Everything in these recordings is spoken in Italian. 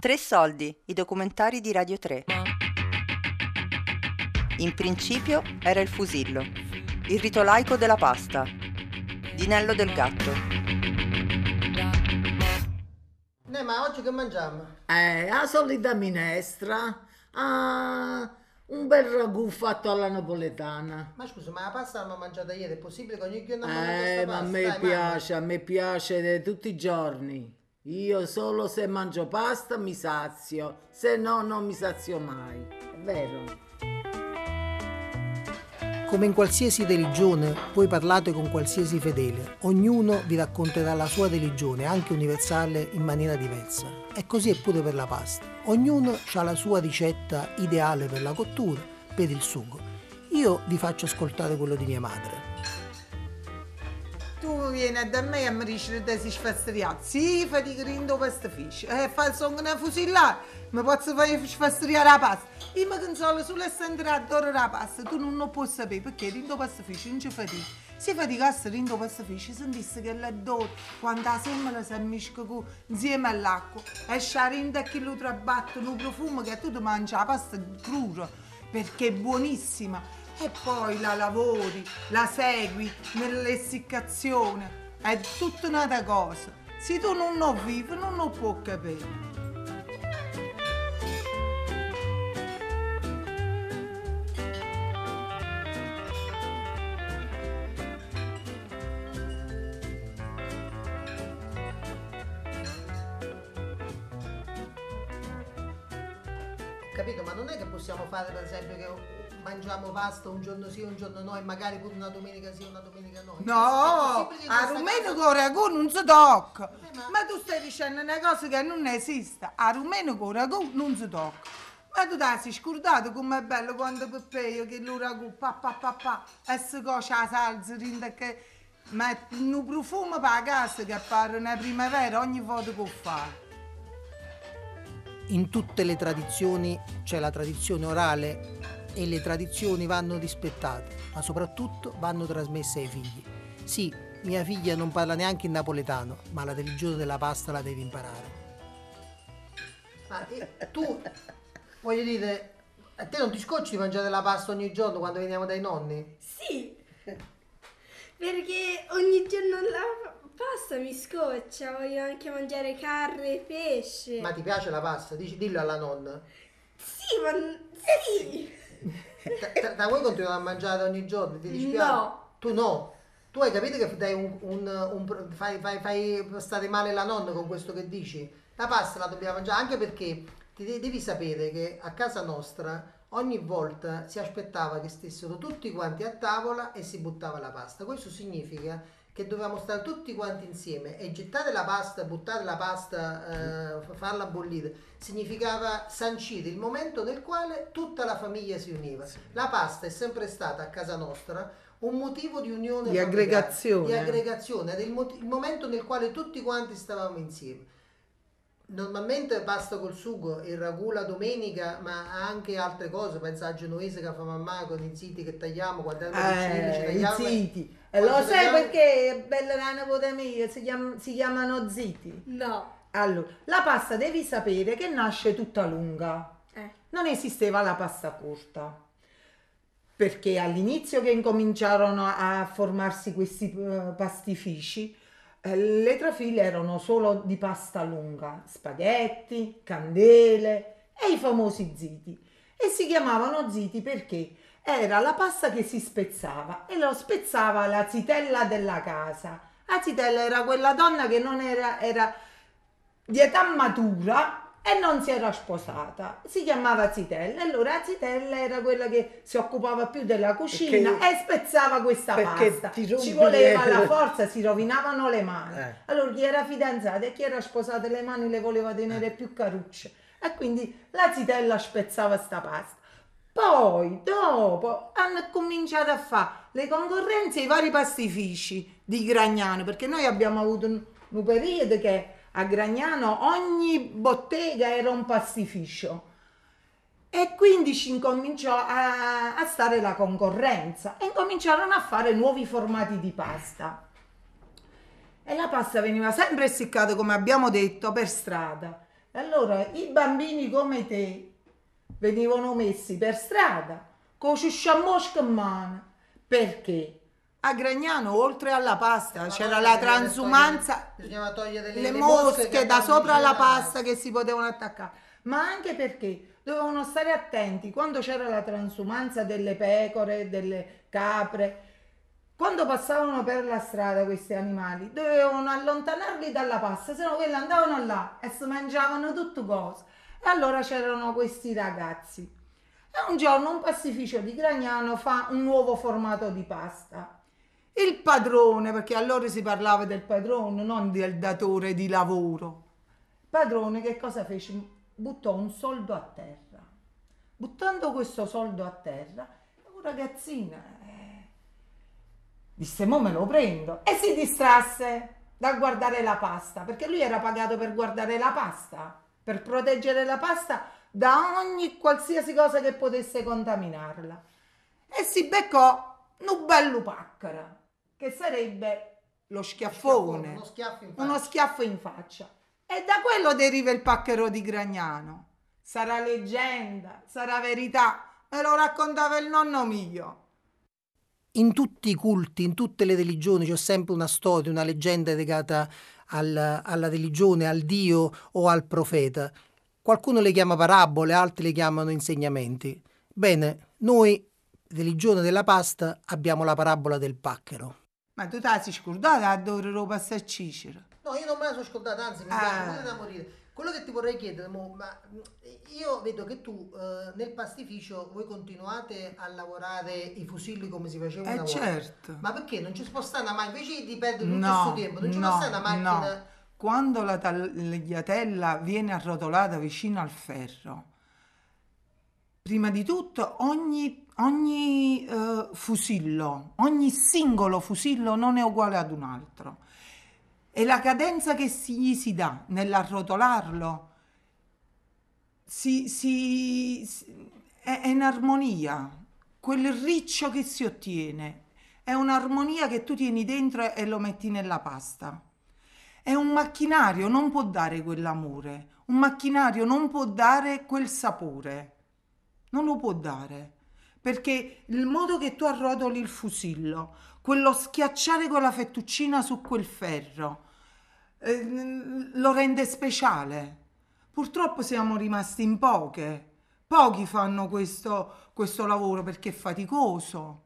Tre Soldi, i documentari di Radio 3. In principio era il fusillo, il rito laico della pasta, di Nello del Gatto. Ma oggi che mangiamo? La solita minestra, un bel ragù fatto alla napoletana. Ma scusa, ma la pasta l'hanno mangiata ieri, è possibile che ogni giorno mangiate questa pasta? Ma a me piace tutti i giorni. Io solo se mangio pasta mi sazio, se no non mi sazio mai, è vero. Come in qualsiasi religione, voi parlate con qualsiasi fedele, ognuno vi racconterà la sua religione, anche universale, in maniera diversa. E così è pure per la pasta. Ognuno ha la sua ricetta ideale per la cottura, per il sugo. Io vi faccio ascoltare quello di mia madre. Tu vieni da me e mi dici che si sfastriare. Sì, fai grindo pastificio. Fai il sonno da fusillare. Mi posso fare sfastriare la pasta. Io mi consolo solo e sempre adoro la pasta. Tu non lo puoi sapere perché rindo pastificio non ci fatica. Se faticasse rindo pastificio, sentisse che l'addoro. Quando la sembra si ammisca insieme all'acqua. Esce la rinda che lo trabatta, lo profumo che tu ti mangi la pasta cruda. Perché è buonissima. E poi la lavori, la segui nell'essiccazione, è tutta un'altra cosa. Se tu non lo vivi, non lo puoi capire. Capito? Ma non è che possiamo fare, per esempio, che mangiamo pasta un giorno sì, un giorno no, e magari pure una domenica sì, una domenica no. No, a rumeno con ragù non si tocca. Ma tu stai dicendo una cosa che non esiste. A rumeno con ragù non si tocca. Ma tu ti sei scordato com'è bello quando Peppeio che lo ragù, e si cuoce la salsa, rinda che... Ma è un profumo per la casa che appare una primavera ogni volta che fa. In tutte le tradizioni c'è la tradizione orale, e le tradizioni vanno rispettate, ma soprattutto vanno trasmesse ai figli. Sì, mia figlia non parla neanche il napoletano, ma la religione della pasta la devi imparare. Ma tu, voglio dire, a te non ti scocci di mangiare la pasta ogni giorno quando veniamo dai nonni? Sì, perché ogni giorno la pasta mi scoccia, voglio anche mangiare carne e pesce. Ma ti piace la pasta? Dillo alla nonna. Sì, ma... sì! Da voi continuano a mangiare ogni giorno? Ti dispiace? No. Tu no? Tu hai capito che dai fai stare male la nonna con questo che dici? La pasta la dobbiamo mangiare anche perché devi sapere che a casa nostra ogni volta si aspettava che stessero tutti quanti a tavola e si buttava la pasta. Questo significa che dovevamo stare tutti quanti insieme e gettare la pasta, buttare la pasta, farla bollire, significava sancire il momento nel quale tutta la famiglia si univa. Sì. La pasta è sempre stata a casa nostra un motivo di unione, di aggregazione. Di aggregazione, del il momento nel quale tutti quanti stavamo insieme. Normalmente pasta col sugo, il ragù la domenica, ma anche altre cose, pensa a genovese che fa mamma con i ziti che tagliamo, guardate i ziti. Lo sai perché è bella la nipote mia, si chiamano ziti? No. Allora, la pasta devi sapere che nasce tutta lunga, non esisteva la pasta corta. Perché all'inizio che incominciarono a formarsi questi pastifici, le trafile erano solo di pasta lunga, spaghetti, candele e i famosi ziti. E si chiamavano ziti perché era la pasta che si spezzava e lo spezzava la zitella della casa. La zitella era quella donna che non era di età matura e non si era sposata, si chiamava zitella. Allora la zitella era quella che si occupava più della cucina e spezzava questa pasta. Ci voleva la forza, si rovinavano le mani. Allora chi era fidanzata e chi era sposata le mani le voleva tenere più carucce e quindi la zitella spezzava sta pasta. Poi dopo hanno cominciato a fare le concorrenze i vari pastifici di Gragnano, perché noi abbiamo avuto un periodo che a Gragnano ogni bottega era un pastificio e quindi ci incominciò a stare la concorrenza e incominciarono a fare nuovi formati di pasta e la pasta veniva sempre essiccata, come abbiamo detto, per strada Allora, i bambini come te venivano messi per strada, con ciusciamosca in mano, perché a Gragnano, oltre alla pasta, ma c'era la transumanza, le mosche da sopra la pasta che si potevano attaccare, ma anche perché dovevano stare attenti quando c'era la transumanza delle pecore, delle capre. Quando passavano per la strada questi animali dovevano allontanarli dalla pasta, se no quelli andavano là e si mangiavano tutto cose. E allora c'erano questi ragazzi. E un giorno un pastificio di Gragnano fa un nuovo formato di pasta. Il padrone, perché allora si parlava del padrone, non del datore di lavoro. Il padrone che cosa fece? Buttò un soldo a terra. Buttando questo soldo a terra, un ragazzino disse: mo me lo prendo, e si distrasse dal guardare la pasta, perché lui era pagato per guardare la pasta, per proteggere la pasta da ogni qualsiasi cosa che potesse contaminarla, e si beccò un bel lupaccara, che sarebbe lo schiaffone, uno schiaffo in faccia. E da quello deriva il pacchero di Gragnano. Sarà leggenda, sarà verità, me lo raccontava il nonno mio. In tutti i culti, in tutte le religioni c'è sempre una storia, una leggenda legata alla religione, al Dio o al profeta. Qualcuno le chiama parabole, altri le chiamano insegnamenti. Bene, noi, religione della pasta, abbiamo la parabola del pacchero. Ma tu ti sei scordata a dove lo passa a Cicero? No, io non me la sono scordata, anzi mi piace pure da morire. Quello che ti vorrei chiedere, ma io vedo che tu nel pastificio voi continuate a lavorare i fusilli come si faceva una volta. Certo. Ma perché non ci può stare una macchina? Invece di perdere tutto questo tempo, non ci può stare una macchina? No. Quando la tagliatella viene arrotolata vicino al ferro, prima di tutto ogni fusillo, ogni singolo fusillo non è uguale ad un altro. E la cadenza che gli si dà nell'arrotolarlo è in armonia. Quel riccio che si ottiene è un'armonia che tu tieni dentro e lo metti nella pasta. È un macchinario, non può dare quell'amore. Un macchinario non può dare quel sapore. Non lo può dare. Perché il modo che tu arrotoli il fusillo, quello schiacciare con la fettuccina su quel ferro, lo rende speciale. Purtroppo siamo rimasti in poche. Pochi fanno questo lavoro perché è faticoso,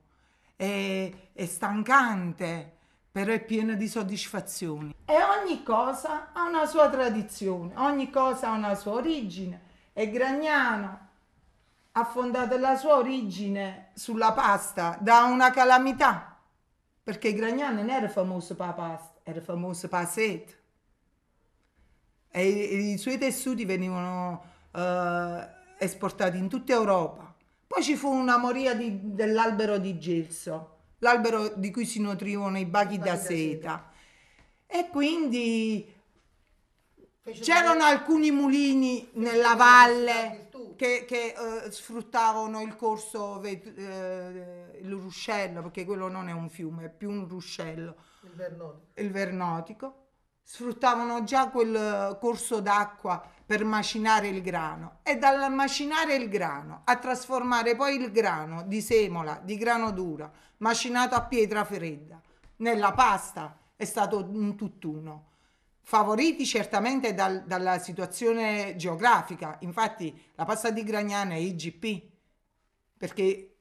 è stancante, però è pieno di soddisfazioni. E ogni cosa ha una sua tradizione, ogni cosa ha una sua origine. E Gragnano ha fondato la sua origine sulla pasta da una calamità, perché Gragnano non era famoso per la pasta, era famoso per la seta. E i suoi tessuti venivano esportati in tutta Europa. Poi ci fu una moria dell'albero di gelso, l'albero di cui si nutrivano i bachi da seta. E quindi c'erano alcuni mulini nella valle che sfruttavano il corso, il ruscello, perché quello non è un fiume, è più un ruscello, il Vernotico. Sfruttavano già quel corso d'acqua per macinare il grano, e dal macinare il grano a trasformare poi il grano di semola, di grano dura, macinato a pietra fredda, nella pasta, è stato un tutt'uno. Favoriti certamente dalla situazione geografica. Infatti la pasta di Gragnano è IGP, perché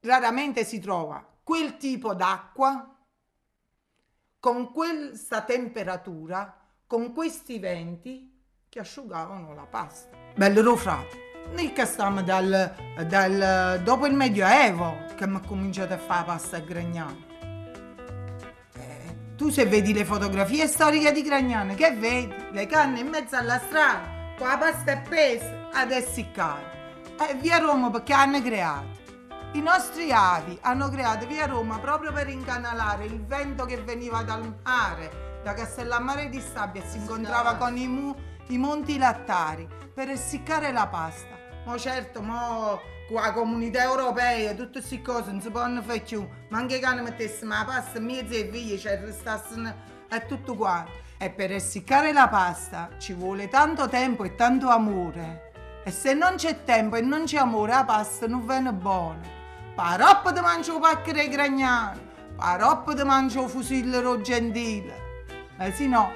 raramente si trova quel tipo d'acqua con questa temperatura, con questi venti che asciugavano la pasta. Bello rufrato. Noi che stiamo dopo il Medioevo che abbiamo cominciato a fare pasta a Gragnano. Tu se vedi le fotografie storiche di Gragnano, che vedi? Le canne in mezzo alla strada, con la pasta appesa ad essiccare. E via Roma perché hanno creato? I nostri avi hanno creato via Roma proprio per incanalare il vento che veniva dal mare, da Castellammare di Stabia, e si incontrava con i monti lattari per essiccare la pasta. Ma certo, con la comunità europea, tutte queste cose non si possono fare più, ma anche che hanno mettessimo la pasta in mezzo ai figli, cioè restassero e tutto quanto. E per essiccare la pasta ci vuole tanto tempo e tanto amore. E se non c'è tempo e non c'è amore, la pasta non viene buona. Paroppo ti mangio pacchero e Gragnano, paroppo ti mangio Fusillo gentile. Ma sì no.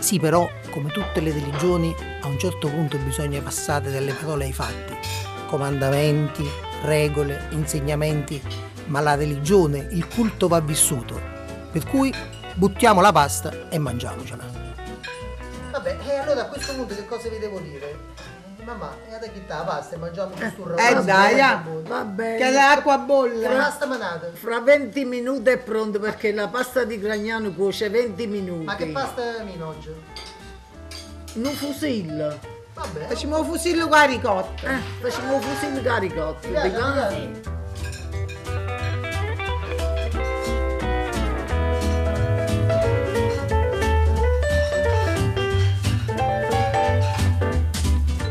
Sì, però, come tutte le religioni, a un certo punto bisogna passare dalle parole ai fatti. Comandamenti, regole, insegnamenti, ma la religione, il culto va vissuto. Per cui buttiamo la pasta e mangiamocela. Vabbè, e allora a questo punto che cosa vi devo dire? Mamma, e da chi la pasta e mangiamo questo ragazzo? Daria, va bene. Che l'acqua bolla. Che pasta manata. Fra 20 minuti è pronto perché la pasta di Gragnano cuoce 20 minuti. Ma che pasta mi oggi? Non fusillo. Vabbè. Facciamo un fusillo con la ricotta. Facciamo un fusillo con la ricotta. Sì.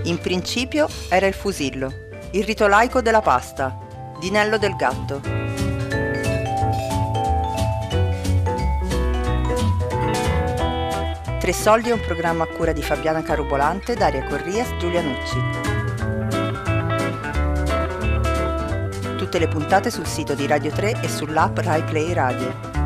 In principio era il fusillo, il rito laico della pasta, di Nello del Gatto. Tre Soldi è un programma a cura di Fabiana Carubolante, Daria Corrias, Giulia Nucci. Tutte le puntate sul sito di Radio 3 e sull'app Rai Play Radio.